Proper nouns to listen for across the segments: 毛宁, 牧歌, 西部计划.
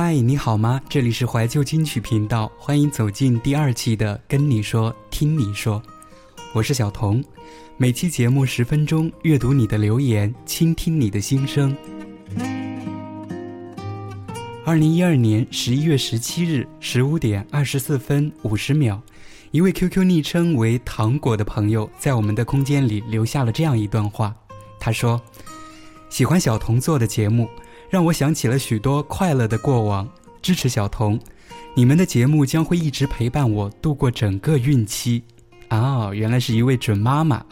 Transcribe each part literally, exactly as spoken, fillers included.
嗨，你好吗？这里是怀旧金曲频道，欢迎走进第二期的跟你说听你说，我是小童。每期节目十分钟，阅读你的留言，倾听你的心声。二零一二年十一月十七日十五点二十四分五十秒，一位 Q Q 昵称为糖果的朋友在我们的空间里留下了这样一段话，他说：喜欢小童做的节目，让我想起了许多快乐的过往，支持小童，你们的节目将会一直陪伴我度过整个孕期。哦，原来是一位准妈妈。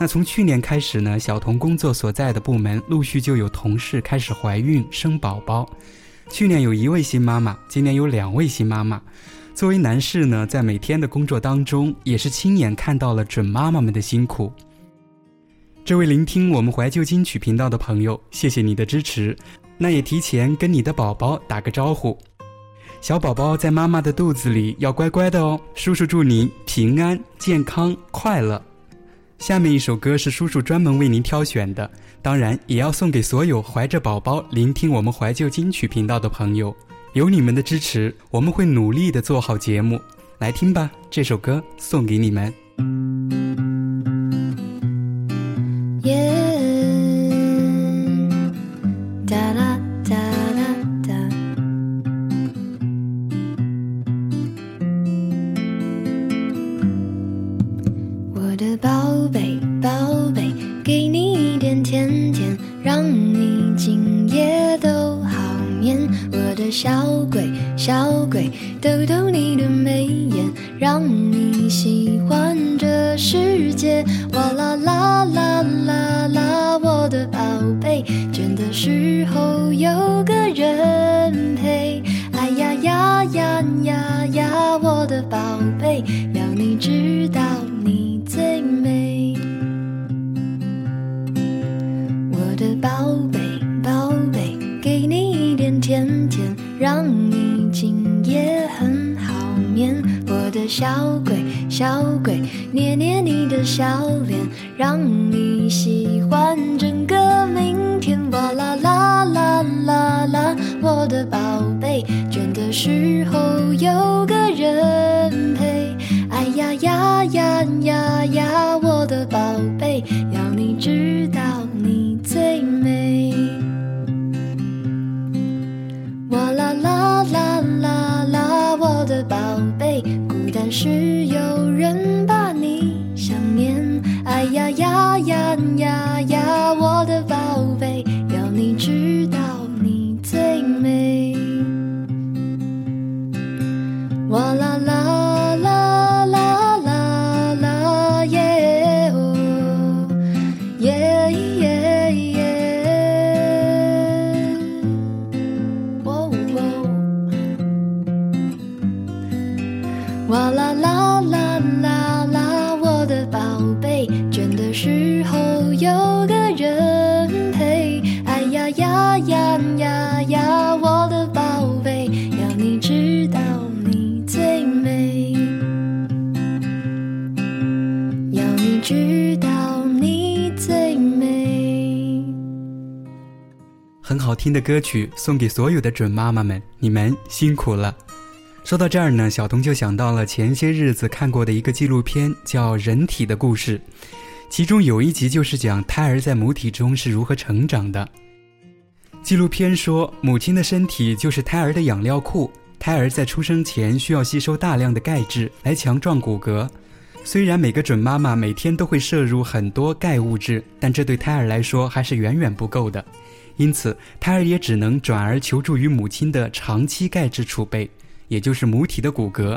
那从去年开始呢，小童工作所在的部门陆续就有同事开始怀孕生宝宝，去年有一位新妈妈，今年有两位新妈妈。作为男士呢，在每天的工作当中也是亲眼看到了准妈妈们的辛苦。这位聆听我们怀旧金曲频道的朋友，谢谢你的支持，那也提前跟你的宝宝打个招呼，小宝宝在妈妈的肚子里要乖乖的哦，叔叔祝你平安健康快乐。下面一首歌是叔叔专门为您挑选的，当然也要送给所有怀着宝宝聆听我们怀旧金曲频道的朋友，有你们的支持，我们会努力的做好节目。来听吧，这首歌送给你们。很好听的歌曲送给所有的准妈妈们，你们辛苦了。说到这儿呢，小童就想到了前些日子看过的一个纪录片，叫《人体的故事》，其中有一集就是讲胎儿在母体中是如何成长的。纪录片说，母亲的身体就是胎儿的养料库，胎儿在出生前需要吸收大量的钙质来强壮骨骼。虽然每个准妈妈每天都会摄入很多钙物质，但这对胎儿来说还是远远不够的，因此胎儿也只能转而求助于母亲的长期钙质储备，也就是母体的骨骼。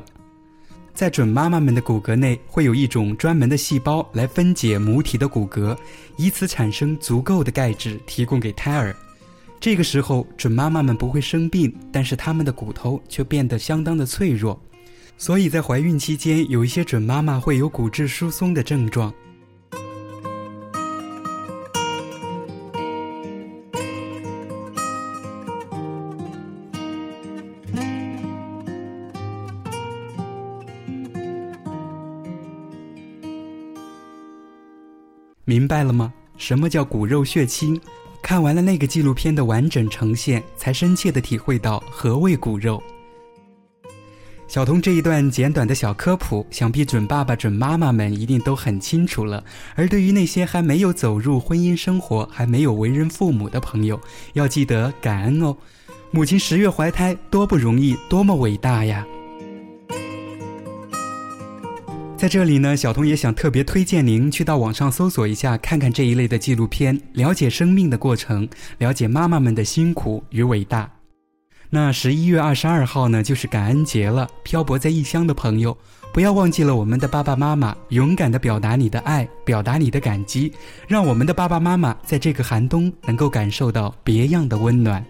在准妈妈们的骨骼内会有一种专门的细胞来分解母体的骨骼，以此产生足够的钙质提供给胎儿。这个时候准妈妈们不会生病，但是她们的骨头却变得相当的脆弱，所以在怀孕期间有一些准妈妈会有骨质疏松的症状。明白了吗？什么叫骨肉血亲？看完了那个纪录片的完整呈现，才深切地体会到何谓骨肉。小童这一段简短的小科普，想必准爸爸准妈妈们一定都很清楚了。而对于那些还没有走入婚姻生活，还没有为人父母的朋友，要记得感恩哦。母亲十月怀胎多不容易，多么伟大呀。在这里呢，小童也想特别推荐您去到网上搜索一下，看看这一类的纪录片，了解生命的过程，了解妈妈们的辛苦与伟大。那十一月二十二号呢，就是感恩节了。漂泊在异乡的朋友，不要忘记了我们的爸爸妈妈，勇敢地表达你的爱，表达你的感激，让我们的爸爸妈妈在这个寒冬能够感受到别样的温暖。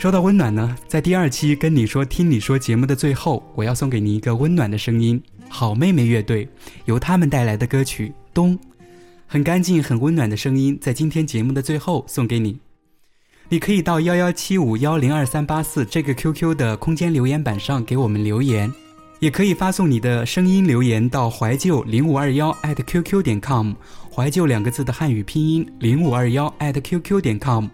说到温暖呢，在第二期跟你说听你说节目的最后，我要送给你一个温暖的声音，好妹妹乐队由他们带来的歌曲《冬》，很干净很温暖的声音，在今天节目的最后送给你。你可以到一一七五一零二三八四这个 Q Q 的空间留言板上给我们留言，也可以发送你的声音留言到怀旧 零五二一 艾特 Q Q 点 com， 怀旧两个字的汉语拼音 零五二一 艾特 Q Q 点 com，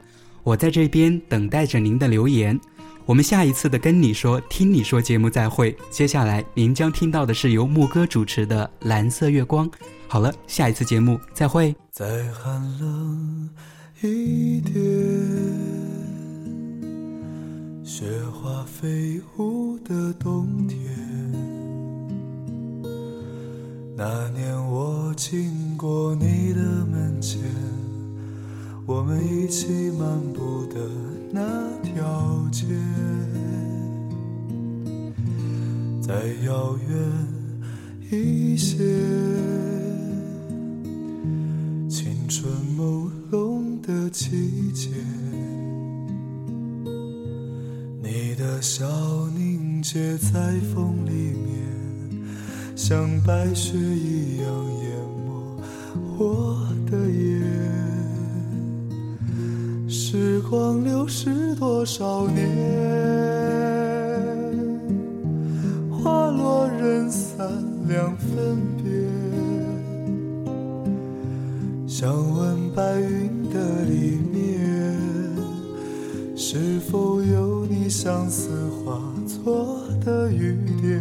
我在这边等待着您的留言。我们下一次的跟你说听你说节目再会，接下来您将听到的是由牧歌主持的蓝色月光。好了，下一次节目再会。再寒冷一点，雪花飞舞的冬天，那年我经过你的门前，我们一起漫步的那条街，再遥远一些，青春朦胧的季节，你的笑凝结在风里面，像白雪一样淹没我的眼。时光流逝多少年，花落人散两分别，想问白云的里面，是否有你相思化作的雨点。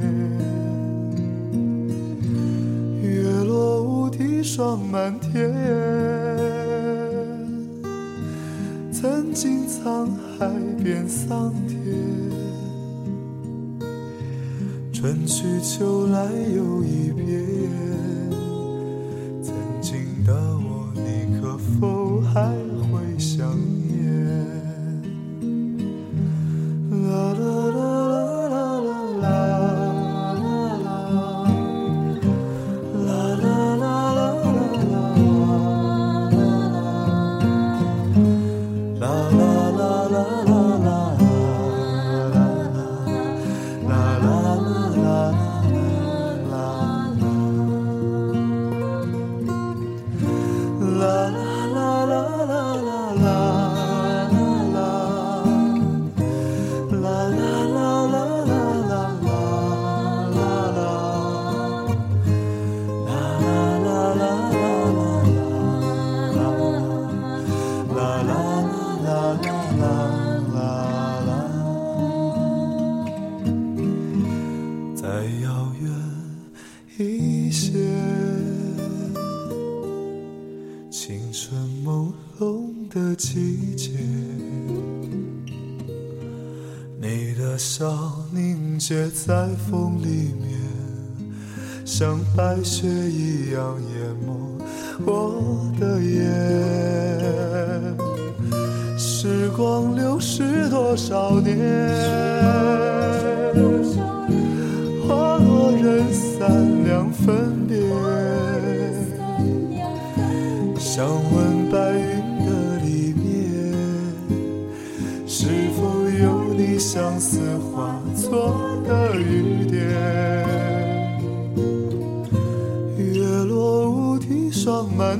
月落乌啼霜满天，曾经沧海变桑田，春去秋来又一遍。曾经的我，你可否还会想念？啦啦啦。在风里面，像白雪一样淹没我的眼。时光流逝多少年，花落人散两分别，想问白云的里面，是否有你相思化作的雨点。月落乌啼霜满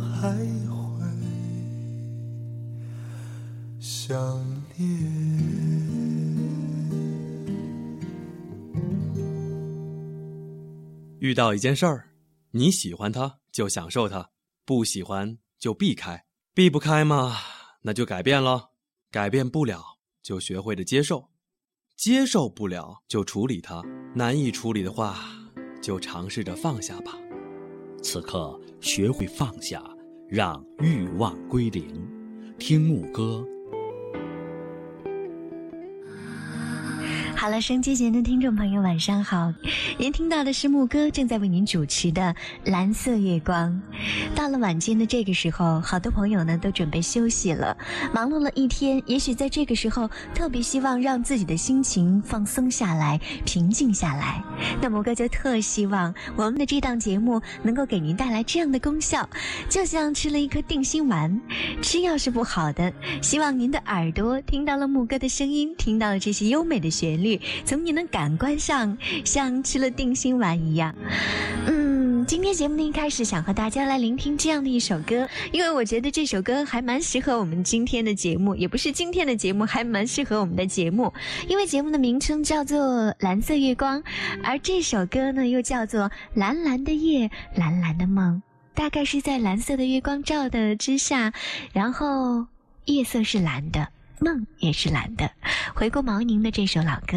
还会想念？遇到一件事儿，你喜欢它就享受它，不喜欢就避开，避不开嘛，那就改变了，改变不了就学会着接受，接受不了就处理它，难以处理的话就尝试着放下吧。此刻学会放下，让欲望归零。听牧歌。好了，生机节的听众朋友晚上好，您听到的是牧歌正在为您主持的蓝色月光。到了晚间的这个时候，好多朋友呢都准备休息了，忙碌了一天，也许在这个时候特别希望让自己的心情放松下来，平静下来。那牧歌就特希望我们的这档节目能够给您带来这样的功效，就像吃了一颗定心丸，吃药是不好的，希望您的耳朵听到了牧歌的声音，听到了这些优美的旋律，从你的感官上像吃了定心丸一样。嗯，今天节目的一开始想和大家来聆听这样的一首歌，因为我觉得这首歌还蛮适合我们今天的节目，也不是今天的节目，还蛮适合我们的节目，因为节目的名称叫做蓝色月光，而这首歌呢又叫做蓝蓝的夜蓝蓝的梦，大概是在蓝色的月光照的之下，然后夜色是蓝的，梦也是蓝的。回顾毛宁的这首老歌。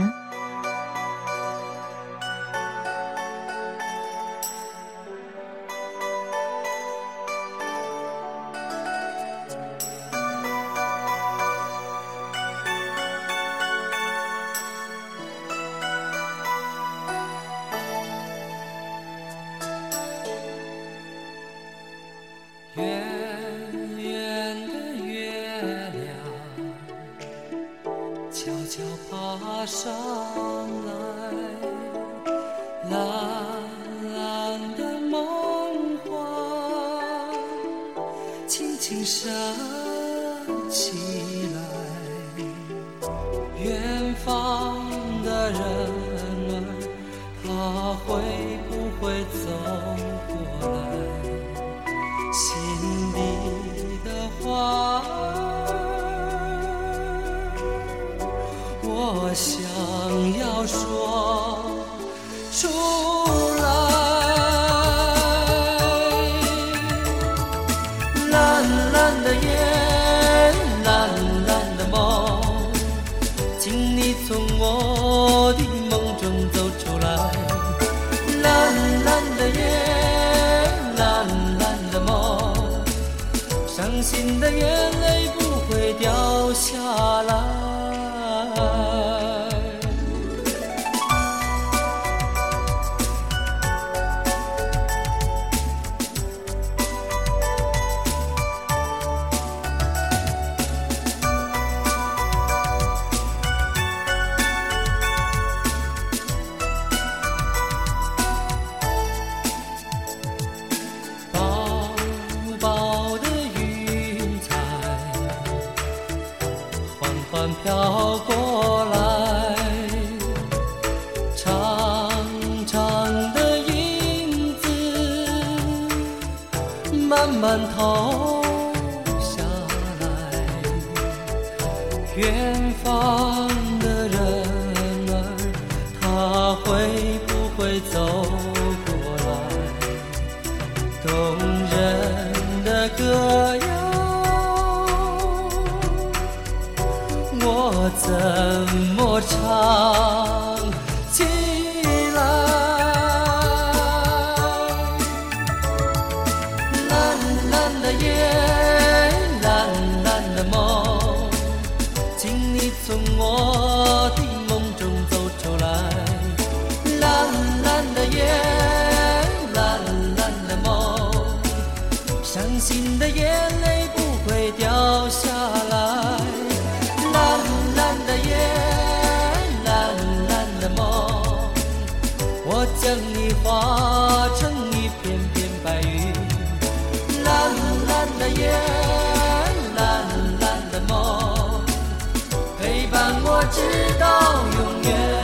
直到永远。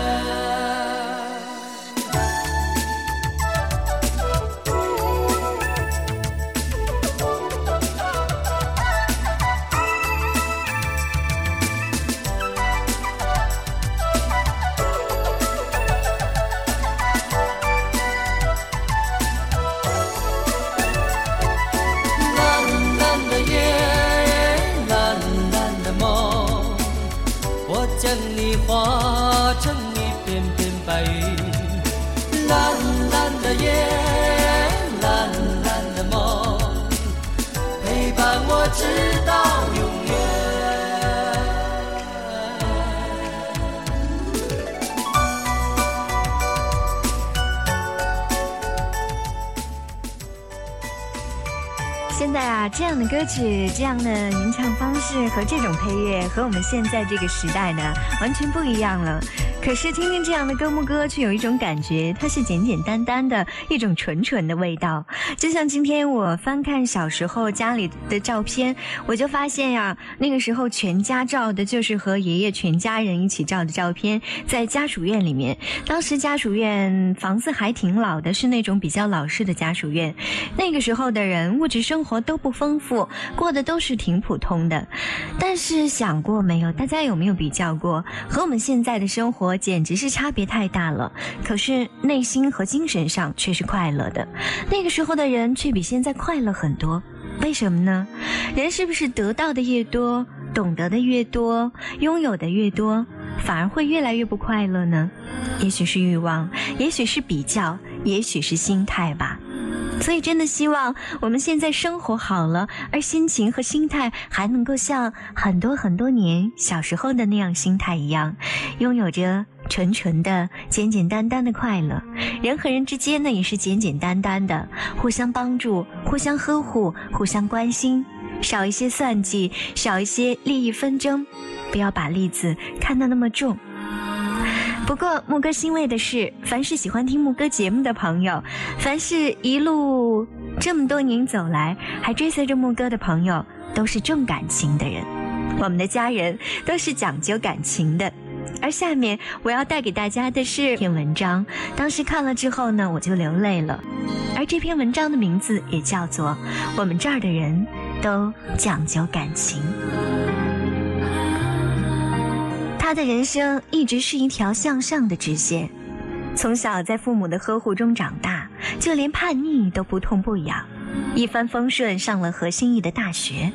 化成一片片白云，蓝蓝的夜，蓝蓝的梦，陪伴我直到永远。现在啊，这样的歌曲，这样的吟唱方式和这种配乐，和我们现在这个时代呢，完全不一样了。可是听听这样的歌牧歌，却有一种感觉，它是简简单单的一种纯纯的味道。就像今天我翻看小时候家里的照片，我就发现呀、啊，那个时候全家照的就是和爷爷全家人一起照的照片，在家属院里面。当时家属院房子还挺老的，是那种比较老式的家属院。那个时候的人物质生活都不丰富，过得都是挺普通的。但是想过没有？大家有没有比较过？和我们现在的生活简直是差别太大了，可是内心和精神上却是快乐的。那个时候的人却比现在快乐很多，为什么呢？人是不是得到的越多，懂得的越多，拥有的越多，反而会越来越不快乐呢？也许是欲望，也许是比较，也许是心态吧。所以真的希望我们现在生活好了，而心情和心态还能够像很多很多年小时候的那样心态一样，拥有着纯纯的简简单单的快乐。人和人之间呢，也是简简单单的，互相帮助，互相呵护，互相关心，少一些算计，少一些利益纷争，不要把利字看得那么重。不过牧歌欣慰的是，凡是喜欢听牧歌节目的朋友，凡是一路这么多年走来还追随着牧歌的朋友，都是重感情的人。我们的家人都是讲究感情的。而下面我要带给大家的是一篇文章，当时看了之后呢，我就流泪了。而这篇文章的名字也叫做《我们这儿的人都讲究感情》。他的人生一直是一条向上的直线，从小在父母的呵护中长大，就连叛逆都不痛不痒，一帆风顺上了何心意的大学。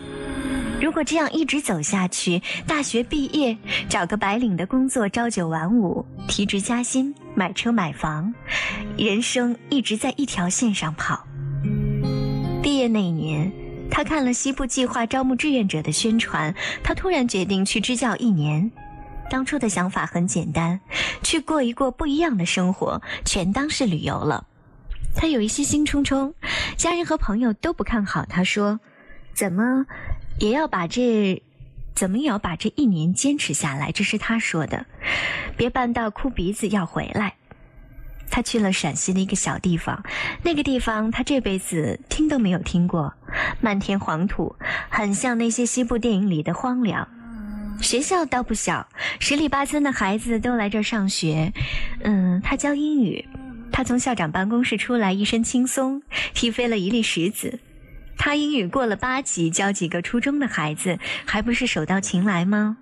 如果这样一直走下去，大学毕业找个白领的工作，朝九晚五，提职加薪，买车买房，人生一直在一条线上跑。毕业那年，他看了西部计划招募志愿者的宣传，他突然决定去支教一年。当初的想法很简单，去过一过不一样的生活，全当是旅游了。他有一些兴冲冲，家人和朋友都不看好他，说怎么也要把这怎么也要把这一年坚持下来，这是他说的，别办到哭鼻子要回来。他去了陕西的一个小地方，那个地方他这辈子听都没有听过，漫天黄土，很像那些西部电影里的荒凉。学校倒不小，十里八村的孩子都来这儿上学。嗯，他教英语，他从校长办公室出来，一身轻松，踢飞了一粒石子。他英语过了八级，教几个初中的孩子，还不是手到擒来吗？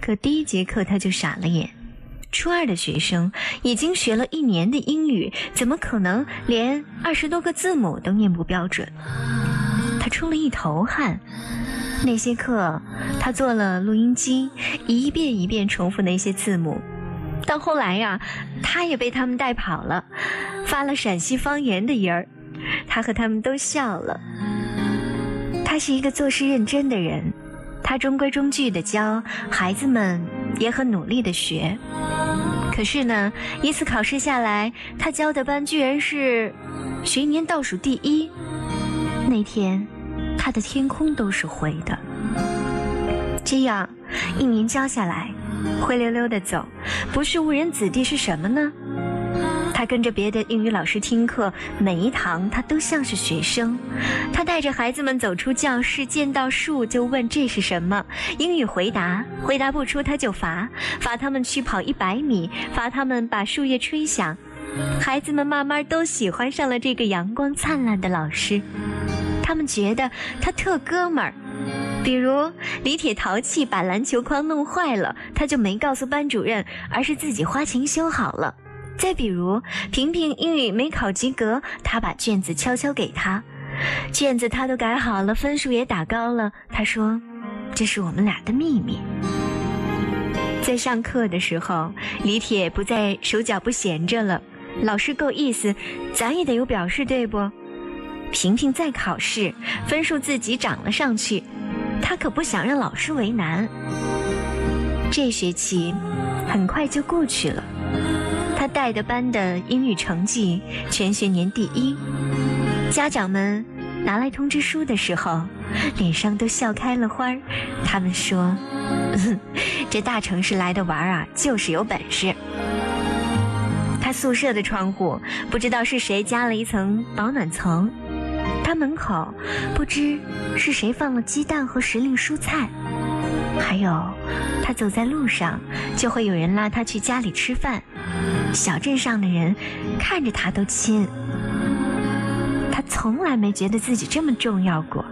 可第一节课他就傻了眼，初二的学生已经学了一年的英语，怎么可能连二十多个字母都念不标准？他出了一头汗。那些课他做了录音机，一遍一遍重复那些字母，到后来呀、啊，他也被他们带跑了，发了陕西方言的音儿，他和他们都笑了。他是一个做事认真的人，他中规中矩的教孩子们，也很努力的学。可是呢，一次考试下来，他教的班居然是学年倒数第一。那天他的天空都是灰的，这样一年交下来，灰溜溜的走，不是误人子弟是什么呢？他跟着别的英语老师听课，每一堂他都像是学生。他带着孩子们走出教室，见到树就问这是什么，英语回答，回答不出他就罚，罚他们去跑一百米，罚他们把树叶吹响。孩子们慢慢都喜欢上了这个阳光灿烂的老师，他们觉得他特哥们儿。比如李铁淘气把篮球框弄坏了，他就没告诉班主任，而是自己花钱修好了。再比如平平英语没考及格，他把卷子悄悄给他，卷子他都改好了，分数也打高了，他说这是我们俩的秘密。在上课的时候，李铁不再手脚不闲着了，老师够意思，咱也得有表示，对不？萍萍在考试，分数自己涨了上去，她可不想让老师为难。这学期很快就过去了，她带的班的英语成绩全学年第一，家长们拿来通知书的时候，脸上都笑开了花儿。他们说，这大城市来的娃儿啊，就是有本事。他宿舍的窗户不知道是谁加了一层保暖层，他门口不知是谁放了鸡蛋和时令蔬菜，还有他走在路上就会有人拉他去家里吃饭，小镇上的人看着他都亲。他从来没觉得自己这么重要过，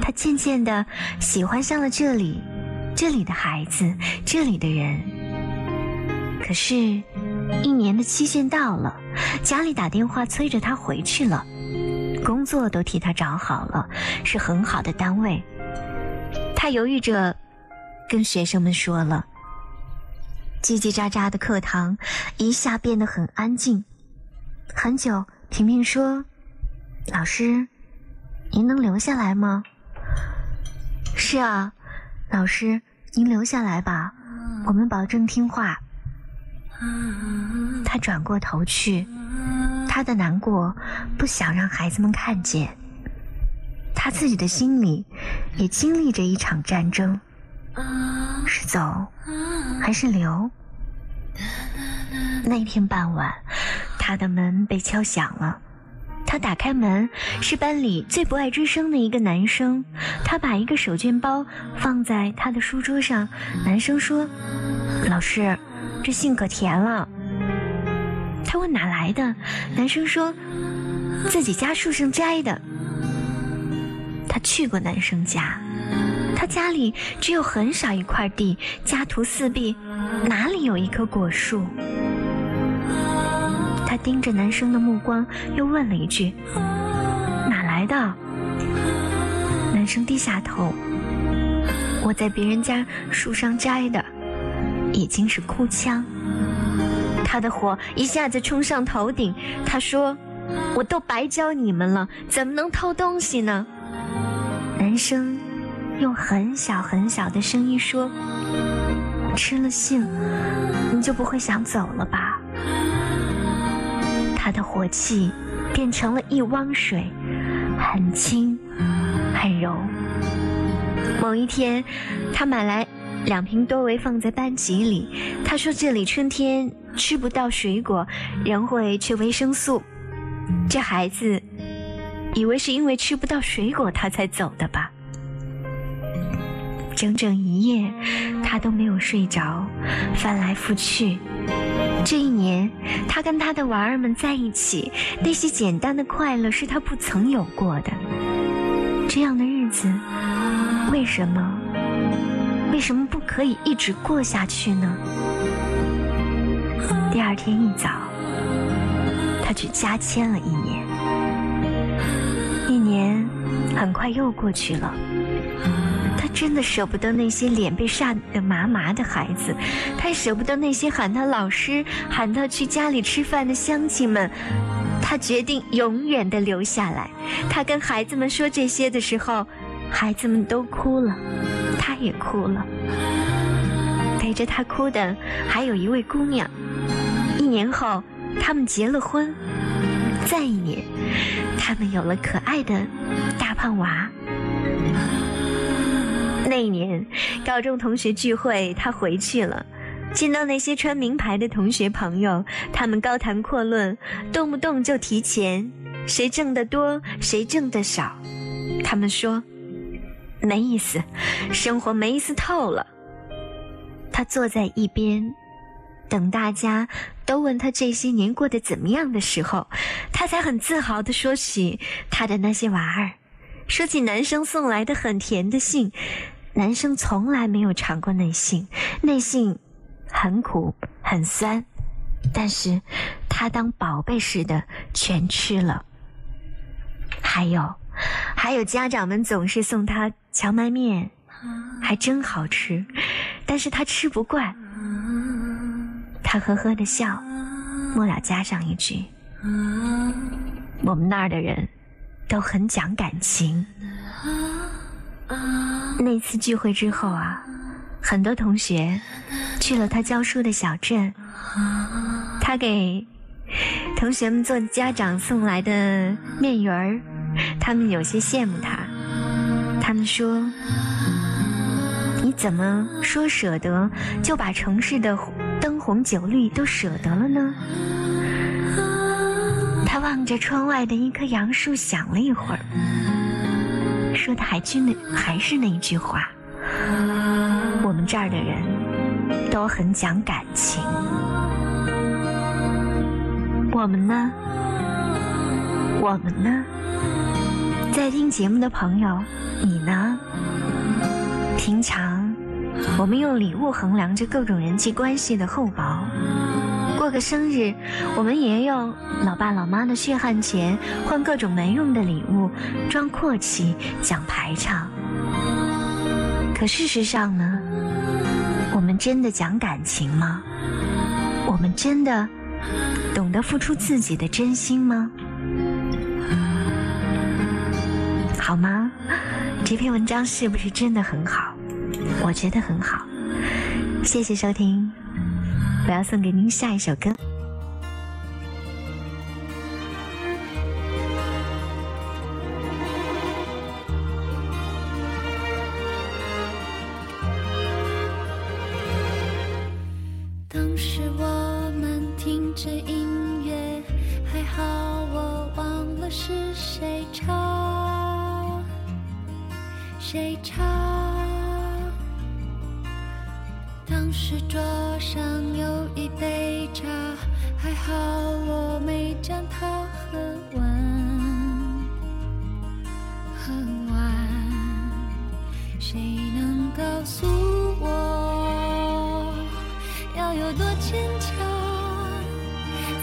他渐渐地喜欢上了这里，这里的孩子，这里的人。可是一年的期限到了，家里打电话催着他回去了，工作都替他找好了，是很好的单位。他犹豫着跟学生们说了。叽叽喳喳的课堂一下变得很安静。很久，萍萍说，老师，您能留下来吗？是啊，老师，您留下来吧，我们保证听话。他转过头去，他的难过不想让孩子们看见，他自己的心里也经历着一场战争，是走还是留？那天傍晚，他的门被敲响了。他打开门，是班里最不爱吱声的一个男生。他把一个手绢包放在他的书桌上，男生说，老师，这信可甜了。他问哪来的，男生说自己家树上摘的。他去过男生家，他家里只有很少一块地，家徒四壁，哪里有一棵果树？他盯着男生的目光，又问了一句，哪来的？男生低下头，我在别人家树上摘的，已经是哭腔。他的火一下子冲上头顶，他说，我都白教你们了，怎么能偷东西呢？男生用很小很小的声音说，吃了信，你就不会想走了吧？他的火气变成了一汪水，很轻很柔。某一天，他买来两瓶多维放在班级里，他说这里春天吃不到水果，人会缺维生素。这孩子以为是因为吃不到水果他才走的吧。整整一夜他都没有睡着，翻来覆去。这一年，他跟他的娃儿们在一起，那些简单的快乐是他不曾有过的。这样的日子，为什么，为什么不可以一直过下去呢？第二天一早，他去加签了一年。一年很快又过去了。真的舍不得那些脸被晒得麻麻的孩子，他也舍不得那些喊他老师、喊他去家里吃饭的乡亲们。他决定永远地留下来。他跟孩子们说这些的时候，孩子们都哭了，他也哭了。陪着他哭的还有一位姑娘。一年后，他们结了婚。再一年，他们有了可爱的大胖娃。那一年高中同学聚会，他回去了，见到那些穿名牌的同学朋友，他们高谈阔论，动不动就提钱，谁挣得多谁挣得少。他们说没意思，生活没意思透了。他坐在一边，等大家都问他这些年过得怎么样的时候，他才很自豪地说起他的那些娃儿，说起男生送来的很甜的信。男生从来没有尝过那信，那信很苦很酸，但是他当宝贝似的全吃了。还有还有家长们总是送他荞麦面，还真好吃，但是他吃不惯。他呵呵地笑，末了加上一句：“我们那儿的人都很讲感情。”那次聚会之后啊，很多同学去了他教书的小镇，他给同学们做家长送来的面鱼儿，他们有些羡慕他。他们说：“你怎么说舍得，就把城市的灯红酒绿都舍得了呢？”他望着窗外的一棵杨树想了一会儿，说的还是那还是那一句话：“我们这儿的人都很讲感情。”我们呢？我们呢？在听节目的朋友，你呢？平常我们用礼物衡量着各种人际关系的厚薄，过个生日我们也用老爸老妈的血汗钱换各种没用的礼物，装阔气，讲排场。可事实上呢，我们真的讲感情吗？我们真的懂得付出自己的真心吗？好吗？这篇文章是不是真的很好？我觉得很好。谢谢收听，我要送给您下一首歌。当时我们听着音乐，还好我忘了是谁唱谁唱当时桌上有一杯茶，还好我没将它喝完喝完谁能告诉我，要有多坚强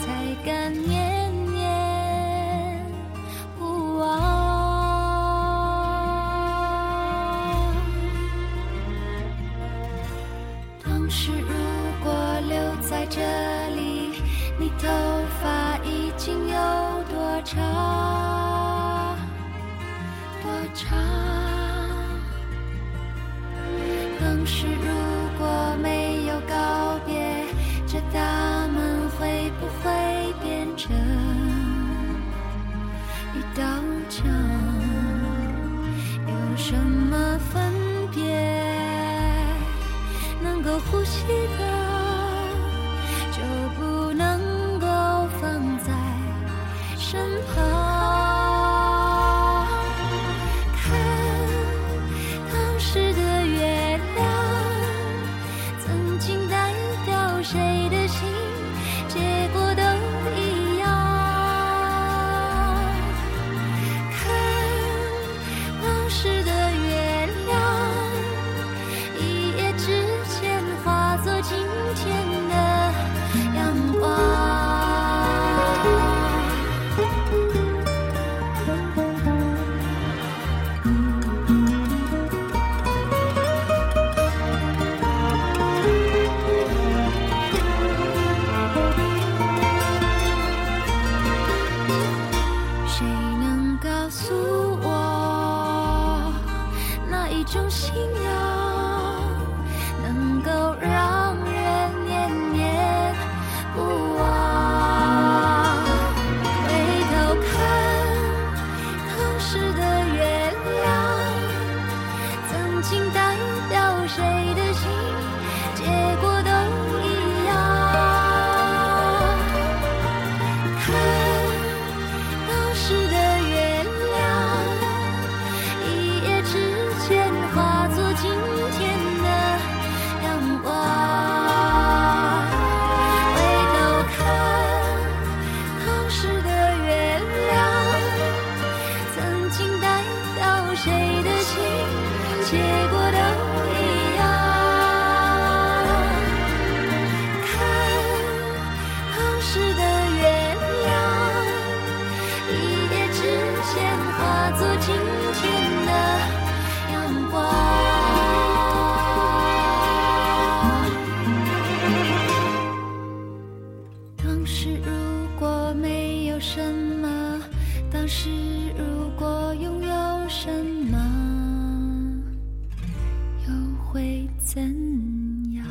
才敢念念不忘。当时如果留在这里，你头发已经有多长多长。当时如果没有告别，这大门会不会变成一道墙，有什么分别能够呼吸的就不能够放在身旁。看当时的月亮，曾经代表谁心，结果都一样。看往事的月亮，一夜之间化作今天的阳光。今什么又会怎样。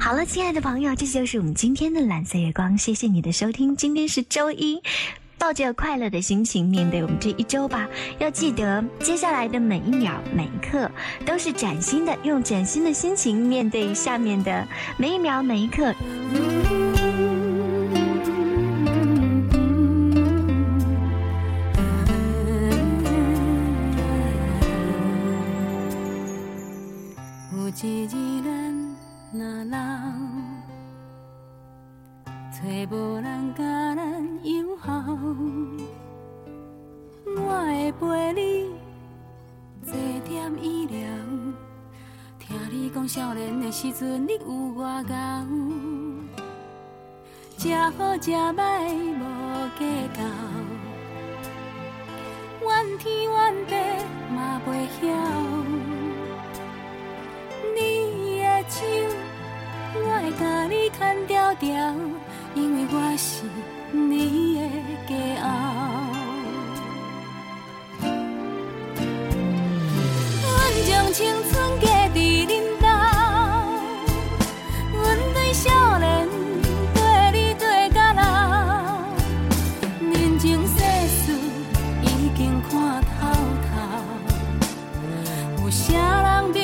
好了，亲爱的朋友，这就是我们今天的蓝色月光，谢谢你的收听。今天是周一，抱着快乐的心情面对我们这一周吧。要记得接下来的每一秒每一刻都是崭新的，用崭新的心情面对下面的每一秒每一刻。有一日咱若老，找无人甲咱友好，我会陪你坐点医疗，听你讲少年的时阵你有偌敖，食好食歹无计较，怨天怨地嘛袂晓。手，我会甲你牵条条，因为我是你的骄傲。阮将青春嫁在恁兜，阮对少年跟你对到老，人情世事已经看透透，有啥人比？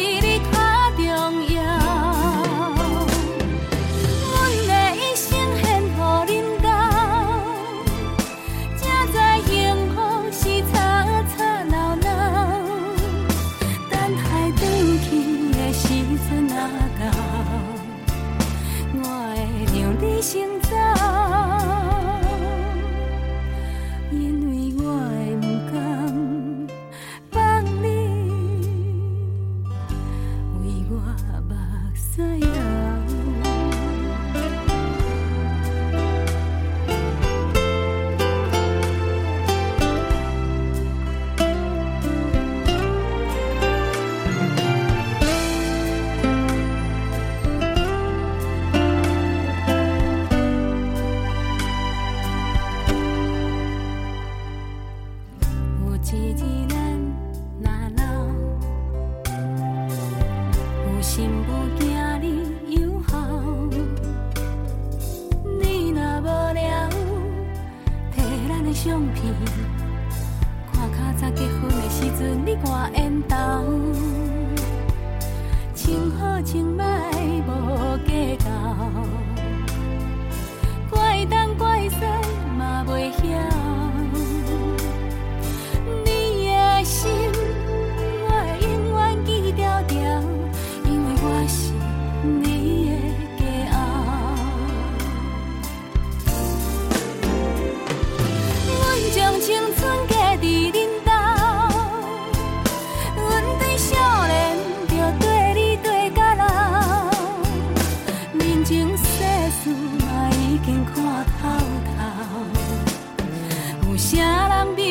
已经看透透，有啥人比？